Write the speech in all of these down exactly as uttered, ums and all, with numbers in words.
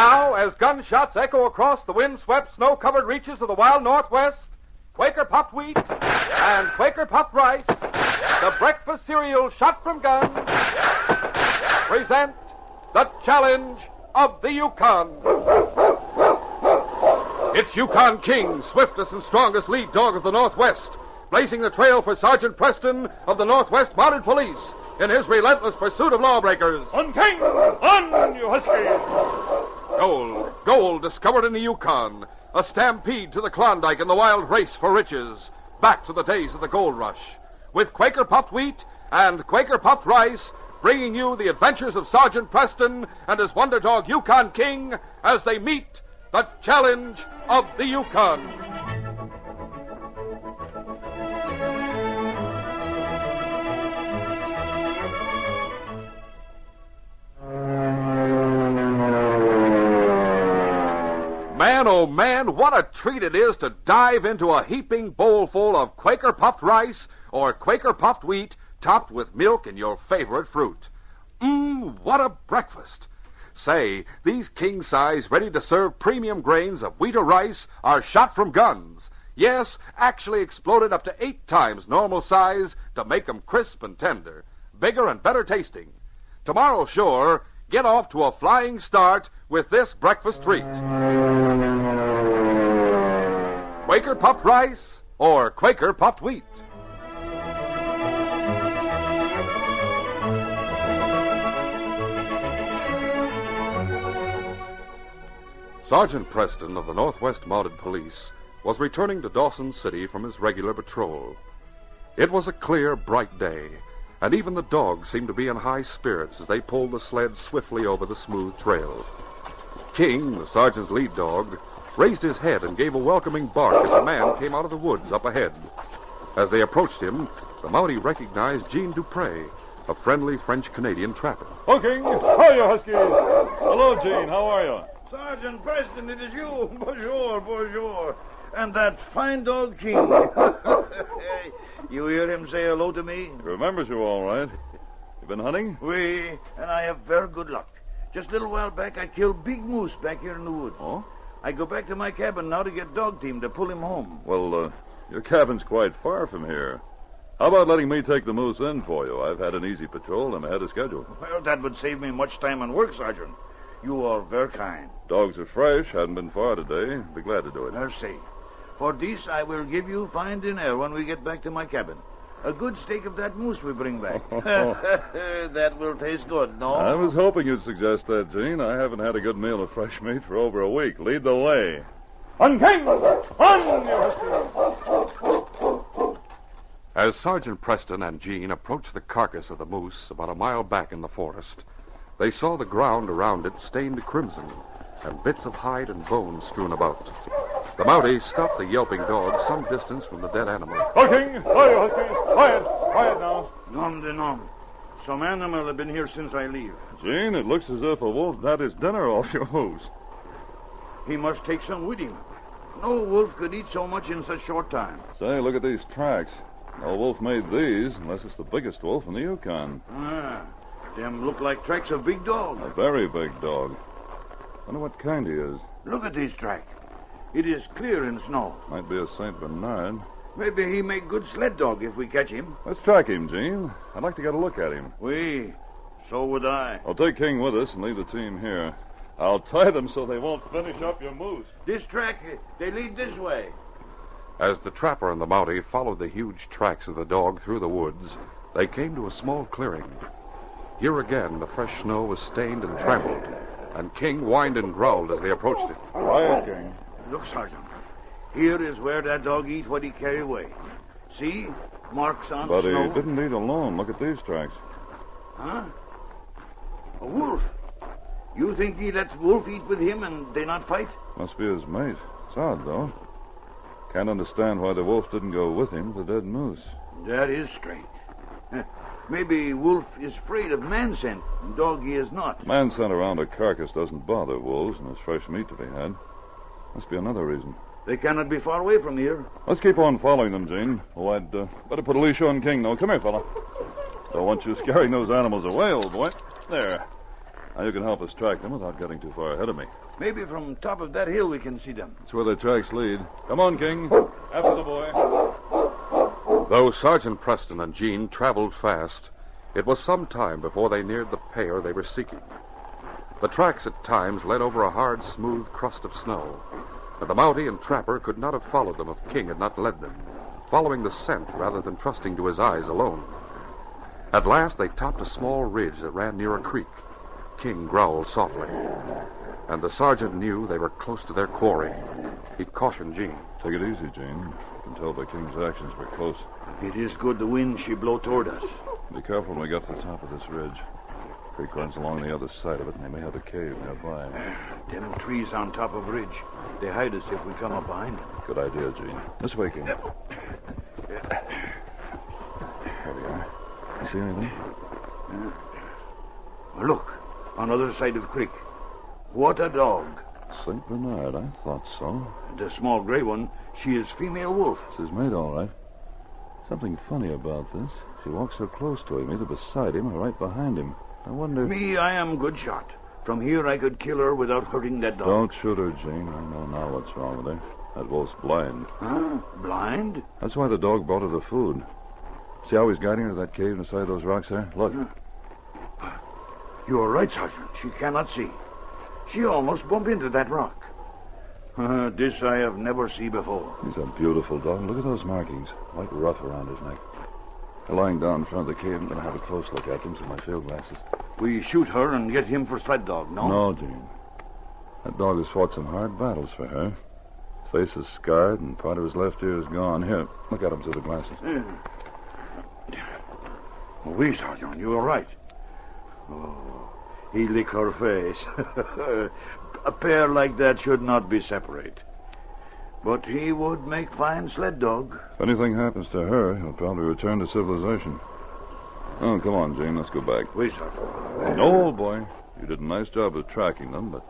Now, as gunshots echo across the wind-swept, snow-covered reaches of the wild Northwest, Quaker popped wheat and Quaker popped rice, the breakfast cereal shot from guns, present the Challenge of the Yukon. It's Yukon King, swiftest and strongest lead dog of the Northwest, blazing the trail for Sergeant Preston of the Northwest Mounted Police in his relentless pursuit of lawbreakers. On, King! On, you Huskies! Gold, gold discovered in the Yukon. A stampede to the Klondike and the wild race for riches. Back to the days of the gold rush. With Quaker popped wheat and Quaker popped rice, bringing you the adventures of Sergeant Preston and his wonder dog Yukon King as they meet the Challenge of the Yukon. Man, oh man, what a treat it is to dive into a heaping bowlful of Quaker puffed rice or Quaker puffed wheat topped with milk and your favorite fruit. Mmm, what a breakfast. Say, these king-size, ready-to-serve premium grains of wheat or rice are shot from guns. Yes, actually exploded up to eight times normal size to make them crisp and tender, bigger and better tasting. Tomorrow, sure, get off to a flying start with this breakfast treat. Quaker puffed rice or Quaker puffed wheat. Sergeant Preston of the Northwest Mounted Police was returning to Dawson City from his regular patrol. It was a clear, bright day, and even the dogs seemed to be in high spirits as they pulled the sled swiftly over the smooth trail. King, the sergeant's lead dog, raised his head and gave a welcoming bark as a man came out of the woods up ahead. As they approached him, the Mountie recognized Jean Dupre, a friendly French-Canadian trapper. Oh, King! Hi, you Huskies! Hello, Jean. How are you? Sergeant Preston, it is you. Bonjour, bonjour. And that fine dog, King. You hear him say hello to me? He remembers you all right. You been hunting? Oui, and I have very good luck. Just a little while back, I killed big moose back here in the woods. Oh? I go back to my cabin now to get dog team to pull him home. Well, uh, your cabin's quite far from here. How about letting me take the moose in for you? I've had an easy patrol and I'm ahead of schedule. Well, that would save me much time and work, Sergeant. You are very kind. Dogs are fresh. Hadn't been far today. Be glad to do it. Merci. For this, I will give you fine dinner when we get back to my cabin. A good steak of that moose we bring back. That will taste good, no? I was hoping you'd suggest that, Jean. I haven't had a good meal of fresh meat for over a week. Lead the way. On, King! On! As Sergeant Preston and Jean approached the carcass of the moose about a mile back in the forest, they saw the ground around it stained crimson and bits of hide and bone strewn about. The Mountie stopped the yelping dog some distance from the dead animal. Oh, King! Hi, you Huskies! Quiet! Quiet now! Nom de nom. Some animal have been here since I leave. Jean, it looks as if a wolf got his dinner off your hooves. He must take some with him. No wolf could eat so much in such short time. Say, look at these tracks. No wolf made these, unless it's the biggest wolf in the Yukon. Ah, them look like tracks of big dog. A very big dog. Wonder what kind he is. Look at these tracks. It is clear in snow. Might be a Saint Bernard. Maybe he make good sled dog if we catch him. Let's track him, Jean. I'd like to get a look at him. Oui, so would I. I'll take King with us and leave the team here. I'll tie them so they won't finish up your moose. This track, they lead this way. As the trapper and the Mountie followed the huge tracks of the dog through the woods, they came to a small clearing. Here again, the fresh snow was stained and trampled, and King whined and growled as they approached it. Quiet, King. Look, Sergeant. Here is where that dog eat what he carry away. See? Marks on but snow. But he didn't eat alone. Look at these tracks. Huh? A wolf. You think he let wolf eat with him and they not fight? Must be his mate. It's odd, though. Can't understand why the wolf didn't go with him to dead moose. That is strange. Maybe wolf is afraid of man scent, and dog he is not. Man scent around a carcass doesn't bother wolves, and there's fresh meat to be had. Must be another reason. They cannot be far away from here. Let's keep on following them, Jean. Oh, I'd uh, better put a leash on King, though. Come here, fella. Don't want you scaring those animals away, old boy. There. Now you can help us track them without getting too far ahead of me. Maybe from top of that hill we can see them. That's where their tracks lead. Come on, King. After the boy. Though Sergeant Preston and Jean traveled fast, it was some time before they neared the pair they were seeking. The tracks at times led over a hard, smooth crust of snow, and the Mountie and trapper could not have followed them if King had not led them, following the scent rather than trusting to his eyes alone. At last, they topped a small ridge that ran near a creek. King growled softly, and the sergeant knew they were close to their quarry. He cautioned Jean. Take it easy, Jean. You can tell by King's actions we're close. It is good the wind she blow toward us. Be careful when we get to the top of this ridge. Creek runs along the other side of it, and they may have a cave nearby. There are trees on top of ridge. They hide us if we come up behind them. Good idea, Jean. This way, King. Here we are. You see anything? Uh, well, look, on the other side of the creek. What a dog. Saint Bernard, I thought so. The small gray one, she is female wolf. It's his mate, all right. Something funny about this. She walks so close to him, either beside him or right behind him. I wonder... Me, I am good shot. From here, I could kill her without hurting that dog. Don't shoot her, Jean. I know now what's wrong with her. That wolf's blind. Huh? Blind? That's why the dog brought her the food. See how he's guiding her to that cave inside those rocks there? Look. You are right, Sergeant. She cannot see. She almost bumped into that rock. Uh, this I have never seen before. He's a beautiful dog. Look at those markings. White ruff around his neck. They're lying down in front of the cave. I'm going to have a close look at them through my field glasses. We shoot her and get him for sled dog, no? No, Jean. That dog has fought some hard battles for her. His face is scarred and part of his left ear is gone. Here, look at him through the glasses. Uh. Oui, Sergeant, you are right. Oh, he lick her face. A pair like that should not be separate. But he would make fine sled dog. If anything happens to her, he'll probably return to civilization. Oh, come on, Jean, let's go back. Oui, Sergeant. No, old boy. You did a nice job of tracking them, but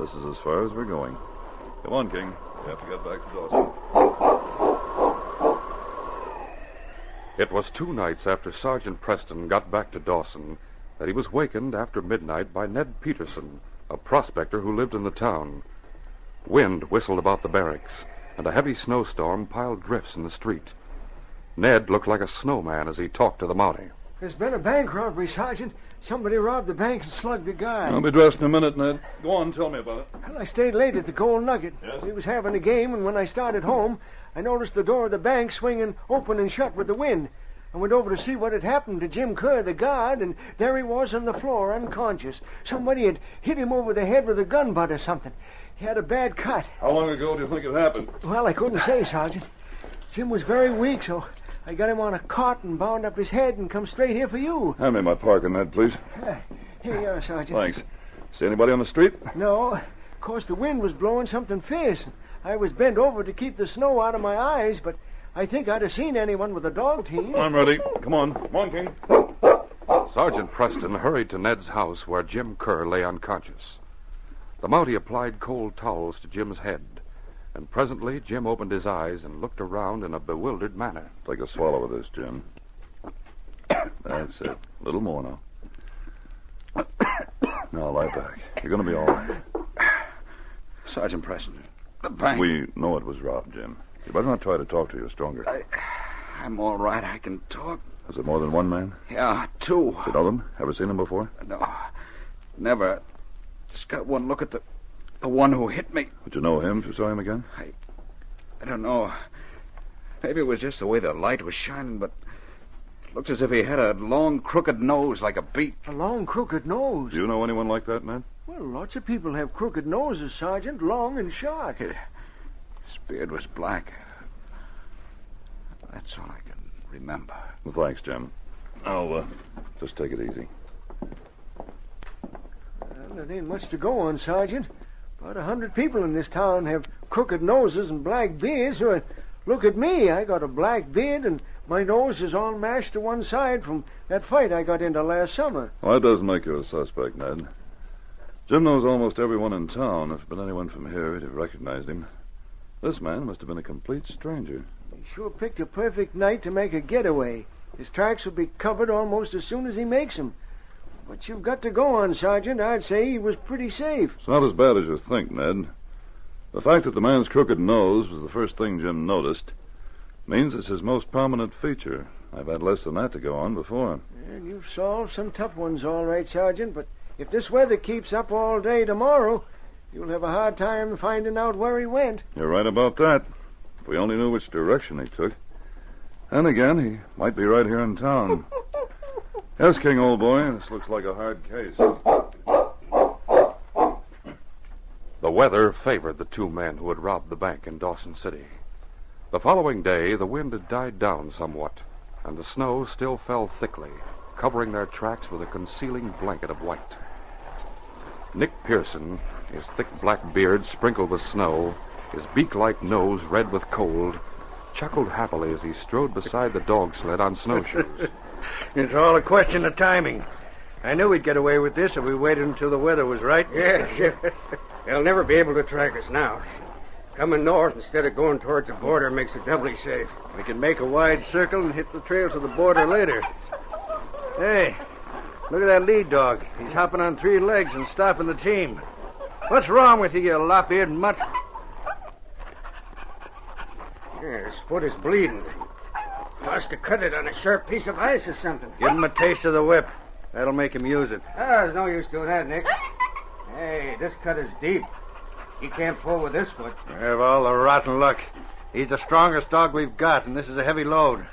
this is as far as we're going. Come on, King. We have to get back to Dawson. It was two nights after Sergeant Preston got back to Dawson that he was wakened after midnight by Ned Peterson, a prospector who lived in the town. Wind whistled about the barracks, and a heavy snowstorm piled drifts in the street. Ned looked like a snowman as he talked to the Mountie. There's been a bank robbery, Sergeant. Somebody robbed the bank and slugged the guy. I'll be dressed in a minute, Ned. Go on, tell me about it. Well, I stayed late at the Gold Nugget. Yes? We was having a game, and when I started home, I noticed the door of the bank swinging open and shut with the wind. I went over to see what had happened to Jim Kerr, the guard, and there he was on the floor, unconscious. Somebody had hit him over the head with a gun butt or something. He had a bad cut. How long ago do you think it happened? Well, I couldn't say, Sergeant. Jim was very weak, so I got him on a cot and bound up his head and come straight here for you. Hand me my parking, Ned, please. Uh, here you are, Sergeant. Thanks. See anybody on the street? No. Of course, the wind was blowing something fierce. I was bent over to keep the snow out of my eyes, but I think I'd have seen anyone with a dog team. I'm ready. Come on. Come on, King. Sergeant Preston hurried to Ned's house where Jim Kerr lay unconscious. The Mountie applied cold towels to Jim's head, and presently Jim opened his eyes and looked around in a bewildered manner. Take a swallow of this, Jim. That's it. A little more now. Now lie back. You're going to be all right. Sergeant Preston. The bank. We know it was robbed, Jim. You better not try to talk till you're stronger. I, I'm all right. I can talk. Is it more than one man? Yeah, two. Do you know them? Ever seen them before? No, never. Just got one look at the, the one who hit me. Would you know him if you saw him again? I, I don't know. Maybe it was just the way the light was shining, but it looked as if he had a long, crooked nose like a beak. A long, crooked nose? Do you know anyone like that, Ned? Well, lots of people have crooked noses, Sergeant, long and short. His beard was black. That's all I can remember. Well, thanks, Jim. I'll uh, just take it easy. Well, there ain't much to go on, Sergeant. About a hundred people in this town have crooked noses and black beards. So look at me. I got a black beard, and my nose is all mashed to one side from that fight I got into last summer. Well, that doesn't make you a suspect, Ned. Jim knows almost everyone in town. If it had been anyone from here, he'd have recognized him. This man must have been a complete stranger. He sure picked a perfect night to make a getaway. His tracks will be covered almost as soon as he makes them. What you've got to go on, Sergeant, I'd say he was pretty safe. It's not as bad as you think, Ned. The fact that the man's crooked nose was the first thing Jim noticed means it's his most prominent feature. I've had less than that to go on before. And you've solved some tough ones, all right, Sergeant, but if this weather keeps up all day tomorrow, you'll have a hard time finding out where he went. You're right about that. If we only knew which direction he took. And again, he might be right here in town. Yes, King, old boy, this looks like a hard case. The weather favored the two men who had robbed the bank in Dawson City. The following day, the wind had died down somewhat, and the snow still fell thickly, covering their tracks with a concealing blanket of white. Nick Pearson, his thick black beard sprinkled with snow, his beak-like nose red with cold, chuckled happily as he strode beside the dog sled on snowshoes. It's all a question of timing. I knew we'd get away with this if we waited until the weather was right. Yes. They'll never be able to track us now. Coming north instead of going towards the border makes it doubly safe. We can make a wide circle and hit the trail to the border later. Hey, look at that lead dog. He's hopping on three legs and stopping the team. What's wrong with you, you lop-eared mutt? Yeah, his foot is bleeding. Must have cut it on a sharp piece of ice or something. Give him a taste of the whip. That'll make him use it. Ah, there's no use doing that, Nick. Hey, this cut is deep. He can't pull with this foot. You have all the rotten luck. He's the strongest dog we've got, and this is a heavy load.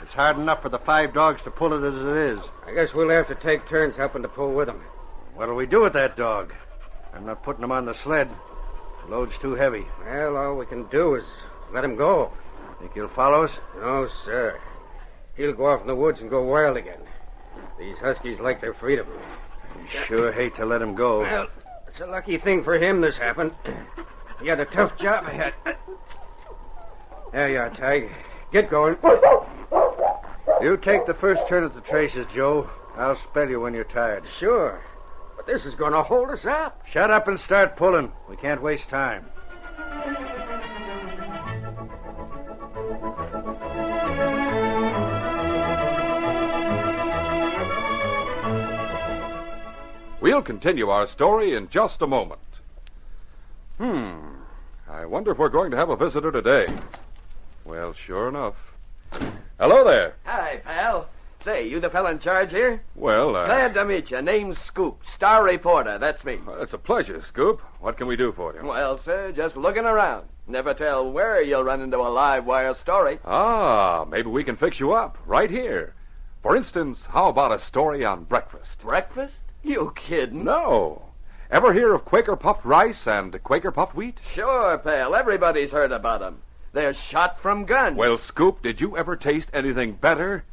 It's hard enough for the five dogs to pull it as it is. I guess we'll have to take turns helping to pull with him. What'll we do with that dog? I'm not putting him on the sled. The load's too heavy. Well, all we can do is let him go. Think he'll follow us? No, sir. He'll go off in the woods and go wild again. These huskies like their freedom. I sure hate to let him go. Well, it's a lucky thing for him this happened. He had a tough job ahead. There you are, Tig. Get going. You take the first turn at the traces, Joe. I'll spell you when you're tired. Sure. But this is going to hold us up. Shut up and start pulling. We can't waste time. We'll continue our story in just a moment. Hmm. I wonder if we're going to have a visitor today. Well, sure enough. Hello there. Hi, pal. Say, you the fella in charge here? Well, uh... Glad to meet you. Name's Scoop, star reporter. That's me. Well, it's a pleasure, Scoop. What can we do for you? Well, sir, just looking around. Never tell where you'll run into a live wire story. Ah, maybe we can fix you up right here. For instance, how about a story on breakfast? Breakfast? You kidding? No. Ever hear of Quaker puffed rice and Quaker puffed wheat? Sure, pal. Everybody's heard about them. They're shot from guns. Well, Scoop, did you ever taste anything better?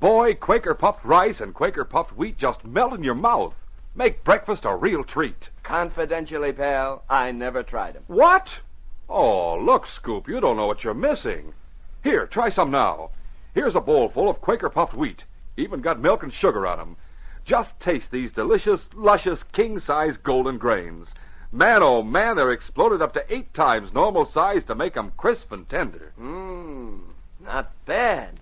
Boy, Quaker puffed rice and Quaker puffed wheat just melt in your mouth. Make breakfast a real treat. Confidentially, pal, I never tried them. What? Oh, look, Scoop, you don't know what you're missing. Here, try some now. Here's a bowl full of Quaker puffed wheat. Even got milk and sugar on them. Just taste these delicious, luscious, king-size golden grains. Man, oh man, they're exploded up to eight times normal size to make them crisp and tender. Mmm, not bad.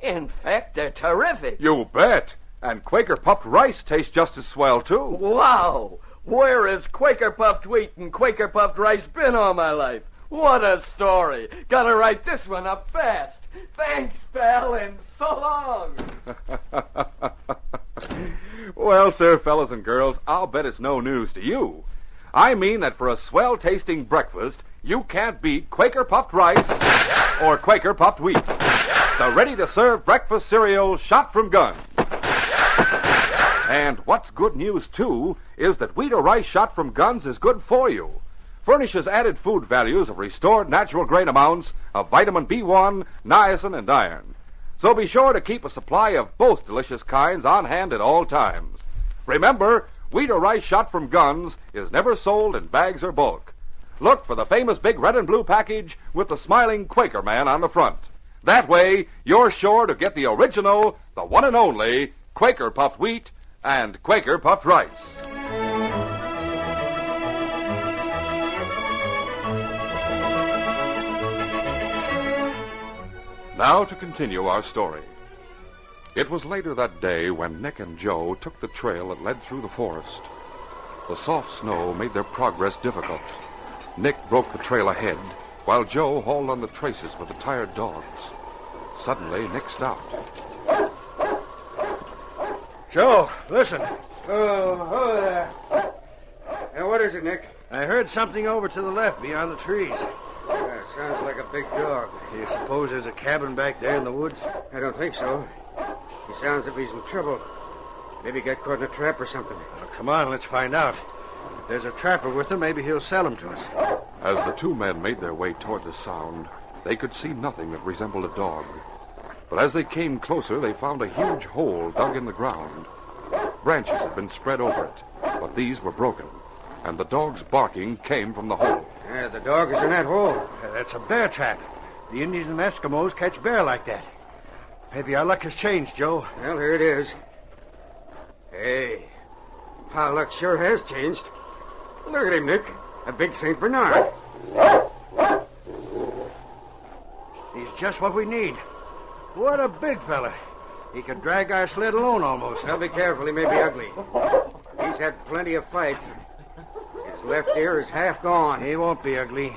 In fact, they're terrific. You bet. And Quaker puffed rice tastes just as swell, too. Wow! Where has Quaker puffed wheat and Quaker puffed rice been all my life? What a story. Gotta write this one up fast. Thanks, pal, and so long. Well, sir, fellas and girls, I'll bet it's no news to you. I mean that for a swell-tasting breakfast, you can't beat Quaker puffed rice or Quaker puffed wheat. The ready-to-serve breakfast cereal shot from guns. And what's good news, too, is that wheat or rice shot from guns is good for you. Furnishes added food values of restored natural grain amounts of vitamin B one, niacin, and iron. So be sure to keep a supply of both delicious kinds on hand at all times. Remember, wheat or rice shot from guns is never sold in bags or bulk. Look for the famous big red and blue package with the smiling Quaker man on the front. That way, you're sure to get the original, the one and only, Quaker puffed wheat and Quaker puffed rice. Now to continue our story. It was later that day when Nick and Joe took the trail that led through the forest. The soft snow made their progress difficult. Nick broke the trail ahead, while Joe hauled on the traces with the tired dogs. Suddenly, Nick stopped. Joe, listen. Oh, hello there. Now, what is it, Nick? I heard something over to the left beyond the trees. Yeah, it sounds like a big dog. You suppose there's a cabin back there in the woods? I don't think so. He sounds as if he's in trouble. Maybe he got caught in a trap or something. Well, come on, let's find out. If there's a trapper with him, maybe he'll sell him to us. As the two men made their way toward the sound, they could see nothing that resembled a dog. But as they came closer, they found a huge hole dug in the ground. Branches had been spread over it, but these were broken, and the dog's barking came from the hole. Yeah, the dog is in that hole. Yeah, that's a bear trap. The Indians and Eskimos catch bear like that. Maybe our luck has changed, Joe. Well, here it is. Hey, our luck sure has changed. Look at him, Nick. A big Saint Bernard. He's just what we need. What a big fella. He can drag our sled alone almost. Now be careful, he may be ugly. He's had plenty of fights. His left ear is half gone. He won't be ugly.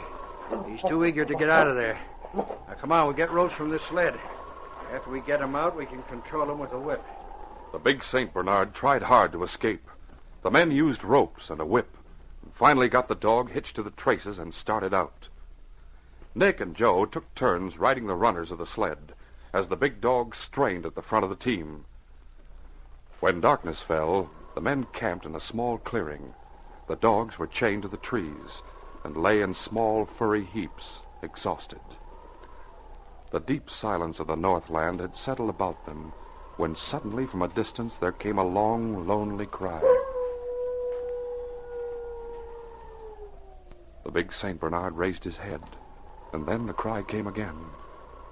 He's too eager to get out of there. Now come on, we'll get ropes from this sled. After we get him out, we can control him with a whip. The big Saint Bernard tried hard to escape. The men used ropes and a whip, and finally got the dog hitched to the traces and started out. Nick and Joe took turns riding the runners of the sled as the big dog strained at the front of the team. When darkness fell, the men camped in a small clearing. The dogs were chained to the trees and lay in small, furry heaps, exhausted. The deep silence of the Northland had settled about them when suddenly from a distance there came a long, lonely cry. The big Saint Bernard raised his head, and then the cry came again,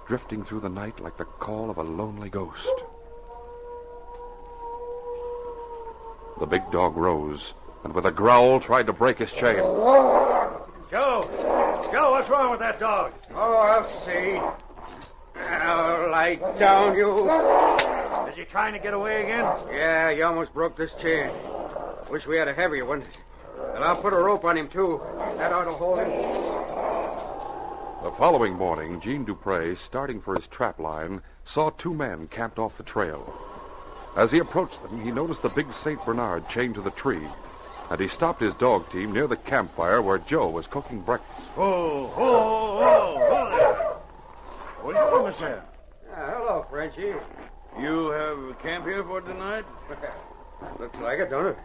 drifting through the night like the call of a lonely ghost. The big dog rose, and with a growl tried to break his chain. Joe! Joe, what's wrong with that dog? Oh, I'll see. Now, lie down, you. Is he trying to get away again? Yeah, he almost broke this chain. Wish we had a heavier one. And I'll put a rope on him, too. That ought to hold him. The following morning, Jean Dupre, starting for his trap line, saw two men camped off the trail. As he approached them, he noticed the big Saint Bernard chained to the tree, and he stopped his dog team near the campfire where Joe was cooking breakfast. Oh, oh, oh, oh. Bonjour, monsieur. Ah, hello, Frenchie. You have a camp here for tonight? Looks like it, don't it?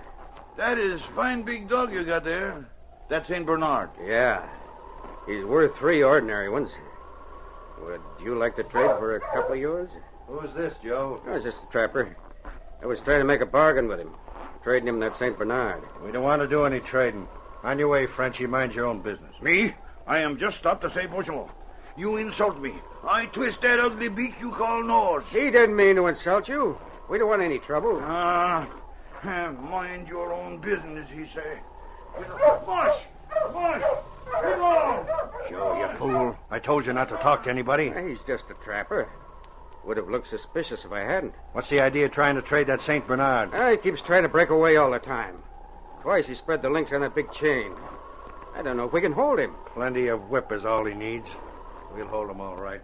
That is fine big dog you got there. That's Saint Bernard. Yeah. He's worth three ordinary ones. Would you like to trade for a couple of yours? Who's this, Joe? Oh, it's just a trapper. I was trying to make a bargain with him, trading him that Saint Bernard. We don't want to do any trading. On your way, Frenchie. Mind your own business. Me? I am just stopped to say bonjour. You insult me. I twist that ugly beak you call nose. He didn't mean to insult you. We don't want any trouble. Ah, uh, mind your own business, he say. Mush! Mush! Come on! Joe, you fool. I told you not to talk to anybody. He's just a trapper. Would have looked suspicious if I hadn't. What's the idea of trying to trade that Saint Bernard? Ah, he keeps trying to break away all the time. Twice he spread the links on that big chain. I don't know if we can hold him. Plenty of whip is all he needs. We'll hold him all right.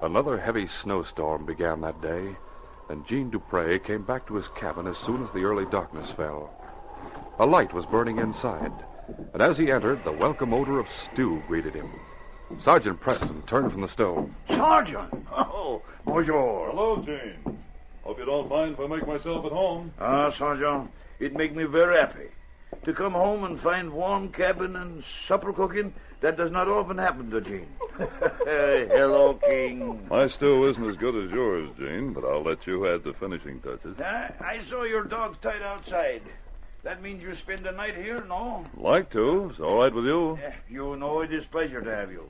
Another heavy snowstorm began that day, and Jean Dupre came back to his cabin as soon as the early darkness fell. A light was burning inside, and as he entered, the welcome odor of stew greeted him. Sergeant Preston turned from the stove. Sergeant! Oh, bonjour. Hello, Jean. Hope you don't mind if I make myself at home. Ah, Sergeant, it make me very happy. To come home and find warm cabin and supper cooking, that does not often happen to Jean. Hello, King. My stew isn't as good as yours, Jean, but I'll let you add the finishing touches. Uh, I saw your dogs tied outside. That means you spend the night here, no? Like to. It's all right with you. Uh, you know it is a pleasure to have you.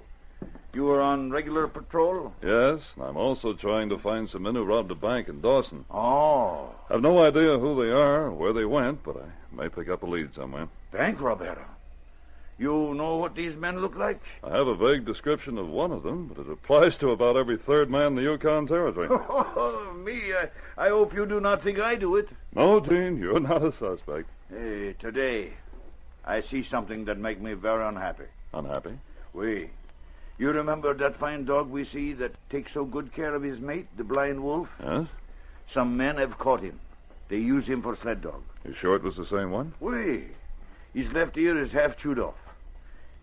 You are on regular patrol? Yes, and I'm also trying to find some men who robbed a bank in Dawson. Oh. I've no idea who they are or where they went, but I may pick up a lead somewhere. Bank robber? You know what these men look like? I have a vague description of one of them, but it applies to about every third man in the Yukon Territory. Oh, me, I, I hope you do not think I do it. No, Gene, you're not a suspect. Hey, today, I see something that makes me very unhappy. Unhappy? Oui. You remember that fine dog we see that takes so good care of his mate, the blind wolf? Yes? Some men have caught him. They use him for sled dog. You sure it was the same one? Oui. His left ear is half chewed off.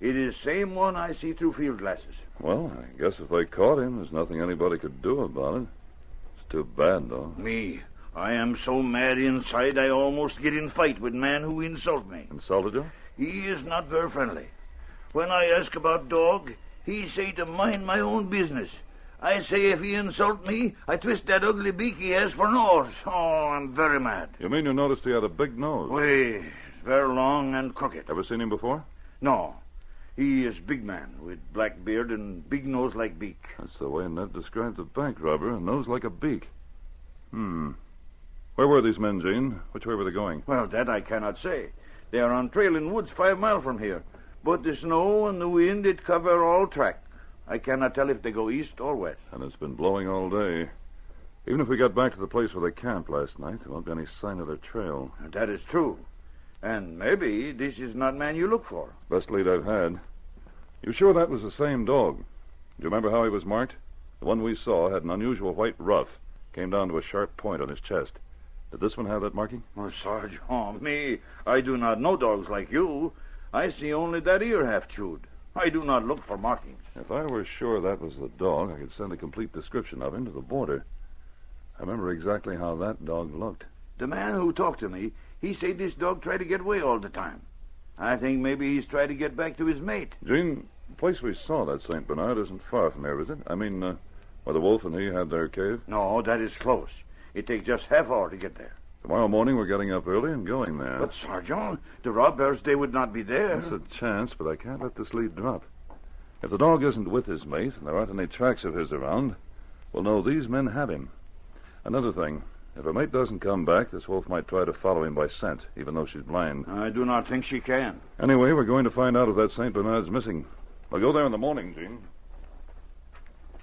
It is same one I see through field glasses. Well, I guess if they caught him, there's nothing anybody could do about it. It's too bad, though. Me, I am so mad inside I almost get in fight with man who insult me. Insulted you? He is not very friendly. When I ask about dog, he say to mind my own business. I say if he insult me, I twist that ugly beak he has for nose. Oh, I'm very mad. You mean you noticed he had a big nose? Oui, it's very long and crooked. Ever seen him before? No. He is big man with black beard and big nose like beak. That's the way Ned described the bank robber, a nose like a beak. Hmm. Where were these men, Gene? Which way were they going? Well, that I cannot say. They are on trail in woods five miles from here. But the snow and the wind, it cover all track. I cannot tell if they go east or west. And it's been blowing all day. Even if we got back to the place where they camped last night, there won't be any sign of their trail. That is true. And maybe this is not man you look for. Best lead I've had. You sure that was the same dog? Do you remember how he was marked? The one we saw had an unusual white ruff. Came down to a sharp point on his chest. Did this one have that marking? Oh, Sarge, oh, me. I do not know dogs like you. I see only that ear half chewed. I do not look for markings. If I were sure that was the dog, I could send a complete description of him to the border. I remember exactly how that dog looked. The man who talked to me, he said this dog tried to get away all the time. I think maybe he's tried to get back to his mate. Gene, the place we saw that Saint Bernard isn't far from here, is it? I mean, uh, where the wolf and he had their cave? No, that is close. It takes just half hour to get there. Tomorrow morning we're getting up early and going there. But, Sergeant, the robbers, they would not be there. That's a chance, but I can't let this lead drop. If the dog isn't with his mate and there aren't any tracks of his around, we'll know these men have him. Another thing. If her mate doesn't come back, this wolf might try to follow him by scent, even though she's blind. I do not think she can. Anyway, we're going to find out if that Saint Bernard's missing. I'll go there in the morning, Gene.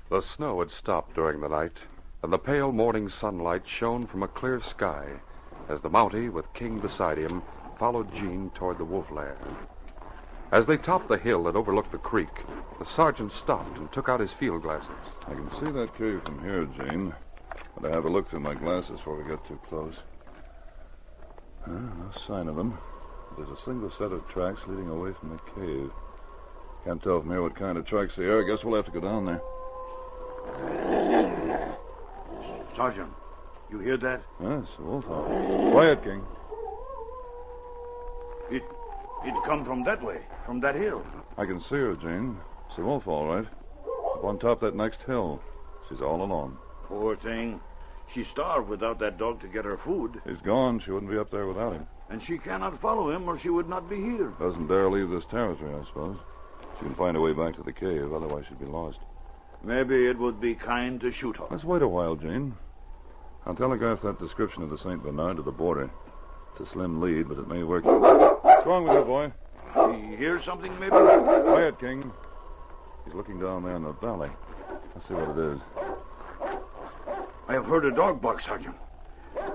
The snow had stopped during the night, and the pale morning sunlight shone from a clear sky as the Mountie, with King beside him, followed Gene toward the wolf lair. As they topped the hill that overlooked the creek, the sergeant stopped and took out his field glasses. I can see that cave from here, Gene. But I have a look through my glasses before we get too close. Uh, no sign of them. There's a single set of tracks leading away from the cave. Can't tell from here what kind of tracks they are. I guess we'll have to go down there. Sergeant, you hear that? Yes, a wolf howl. Quiet, King. It, it come from that way, from that hill. I can see her, Gene. It's a wolf, all right. Up on top of that next hill. She's all alone. Poor thing. She starved without that dog to get her food. He's gone. She wouldn't be up there without him. And she cannot follow him or she would not be here. Doesn't dare leave this territory, I suppose. She can find her way back to the cave, otherwise she'd be lost. Maybe it would be kind to shoot her. Let's wait a while, Gene. I'll telegraph that description of the Saint Bernard to the border. It's a slim lead, but it may work. What's wrong with you, boy? He hears something, maybe? Quiet, King. He's looking down there in the valley. Let's see what it is. I have heard a dog bark, Sergeant.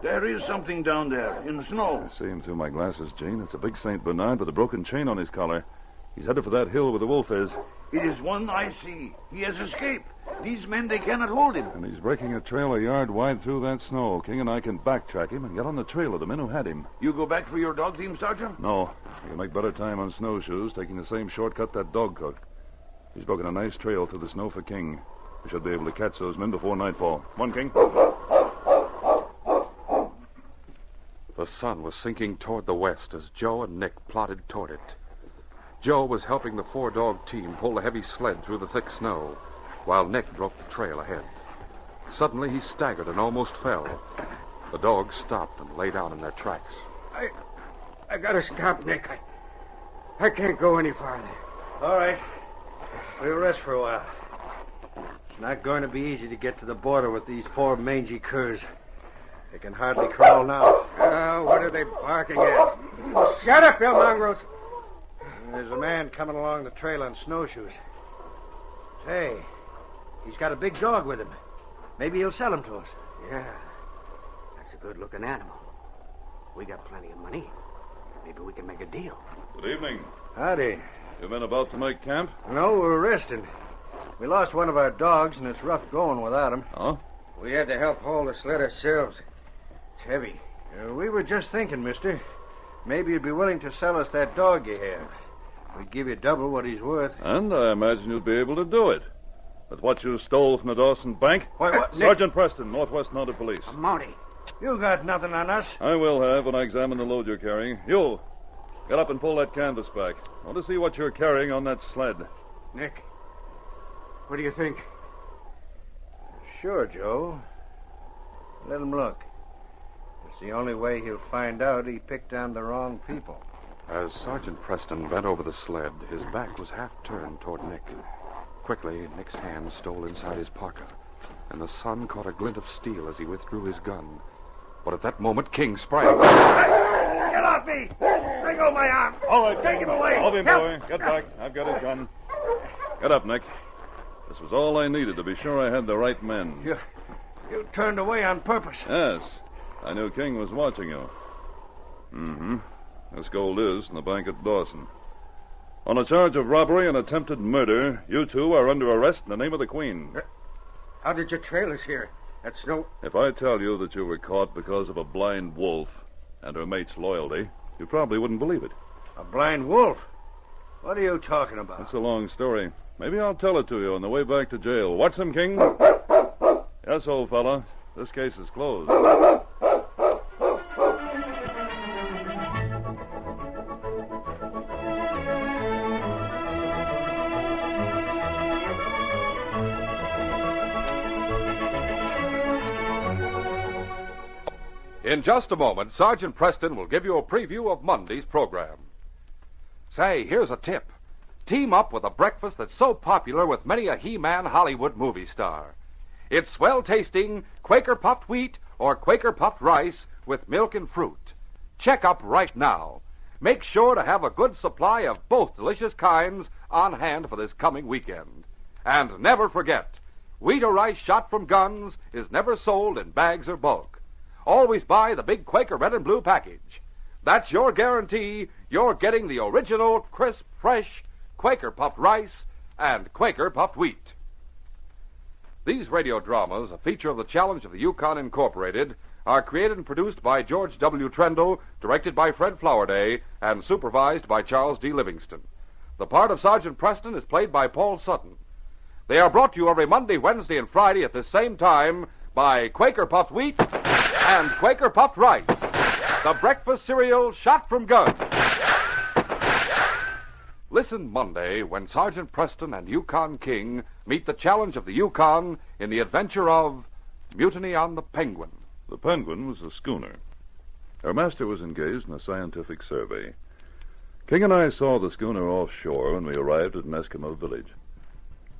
There is something down there, in the snow. I see him through my glasses, Gene. It's a big Saint Bernard with a broken chain on his collar. He's headed for that hill where the wolf is. It is one I see. He has escaped. These men, they cannot hold him. And he's breaking a trail a yard wide through that snow. King and I can backtrack him and get on the trail of the men who had him. You go back for your dog team, Sergeant? No. You can make better time on snowshoes, taking the same shortcut that dog took. He's broken a nice trail through the snow for King. We should be able to catch those men before nightfall. Come on, King. The sun was sinking toward the west as Joe and Nick plodded toward it. Joe was helping the four-dog team pull the heavy sled through the thick snow, while Nick broke the trail ahead. Suddenly, he staggered and almost fell. The dogs stopped and lay down in their tracks. I... I gotta stop, Nick. I, I can't go any farther. All right. We'll rest for a while. It's not going to be easy to get to the border with these four mangy curs. They can hardly crawl now. Oh, what are they barking at? Shut up, you mongrels! And there's a man coming along the trail on snowshoes. Say, he's got a big dog with him. Maybe he'll sell him to us. Yeah, that's a good-looking animal. We got plenty of money. Maybe we can make a deal. Good evening. Howdy. You men about to make camp? No, we're resting. We lost one of our dogs, and it's rough going without him. Oh? We had to help haul the sled ourselves. It's heavy. Uh, we were just thinking, mister. Maybe you'd be willing to sell us that dog you have. We'd give you double what he's worth. And I imagine you'd be able to do it. But what you stole from the Dawson bank... Why, what, Sergeant Nick... Preston, Northwest Mounted Police. Oh, Mounty, you got nothing on us. I will have when I examine the load you're carrying. You, get up and pull that canvas back. I want to see what you're carrying on that sled. Nick, what do you think? Sure, Joe. Let him look. It's the only way he'll find out he picked on the wrong people. As Sergeant Preston bent over the sled, his back was half turned toward Nick. Quickly, Nick's hand stole inside his parka, and the sun caught a glint of steel as he withdrew his gun. But at that moment, King sprang. Hey, get off me! Bring over my arm! All right, take him away! Hold him, boy. Get back. I've got his gun. Get up, Nick. This was all I needed to be sure I had the right men. You, you turned away on purpose. Yes. I knew King was watching you. Mm-hmm. This gold is in the bank at Dawson. On a charge of robbery and attempted murder, you two are under arrest in the name of the Queen. How did you trail us here? That's no... If I tell you that you were caught because of a blind wolf and her mate's loyalty, you probably wouldn't believe it. A blind wolf? What are you talking about? It's a long story. Maybe I'll tell it to you on the way back to jail. Watch them, King. Yes, old fella. This case is closed. In just a moment, Sergeant Preston will give you a preview of Monday's program. Say, here's a tip. Team up with a breakfast that's so popular with many a He-Man Hollywood movie star. It's swell-tasting Quaker puffed wheat or Quaker puffed rice with milk and fruit. Check up right now. Make sure to have a good supply of both delicious kinds on hand for this coming weekend. And never forget, wheat or rice shot from guns is never sold in bags or bulk. Always buy the big Quaker red and blue package. That's your guarantee you're getting the original, crisp, fresh Quaker puffed rice and Quaker puffed wheat. These radio dramas, a feature of the Challenge of the Yukon Incorporated, are created and produced by George W. Trendle, directed by Fred Flowerday, and supervised by Charles D. Livingston. The part of Sergeant Preston is played by Paul Sutton. They are brought to you every Monday, Wednesday, and Friday at this same time by Quaker puffed wheat and Quaker puffed rice, the breakfast cereal shot from guns. Listen Monday when Sergeant Preston and Yukon King meet the Challenge of the Yukon in the adventure of Mutiny on the Penguin. The Penguin was a schooner. Her master was engaged in a scientific survey. King and I saw the schooner offshore when we arrived at an Eskimo village.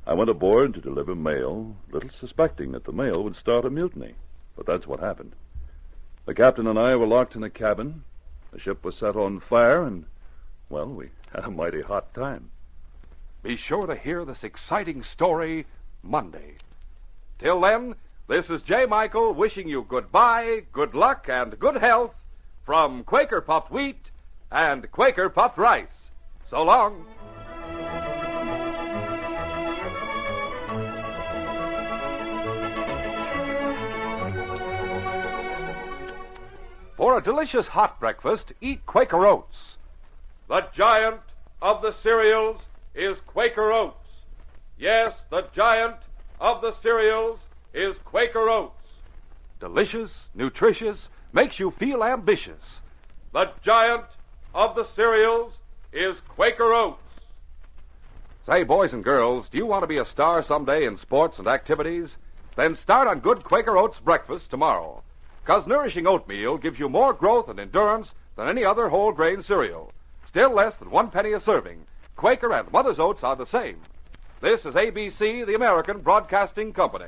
I went aboard to deliver mail, little suspecting that the mail would start a mutiny. But that's what happened. The captain and I were locked in a cabin. The ship was set on fire, and, well, we had a mighty hot time. Be sure to hear this exciting story Monday. Till then, this is J. Michael wishing you goodbye, good luck, and good health from Quaker puffed wheat and Quaker puffed rice. So long. For a delicious hot breakfast, eat Quaker Oats. The giant of the cereals is Quaker Oats. Yes, the giant of the cereals is Quaker Oats. Delicious, nutritious, makes you feel ambitious. The giant of the cereals is Quaker Oats. Say, boys and girls, do you want to be a star someday in sports and activities? Then start on good Quaker Oats breakfast tomorrow. Because nourishing oatmeal gives you more growth and endurance than any other whole grain cereal. Still less than one penny a serving. Quaker and Mother's Oats are the same. This is A B C, the American Broadcasting Company.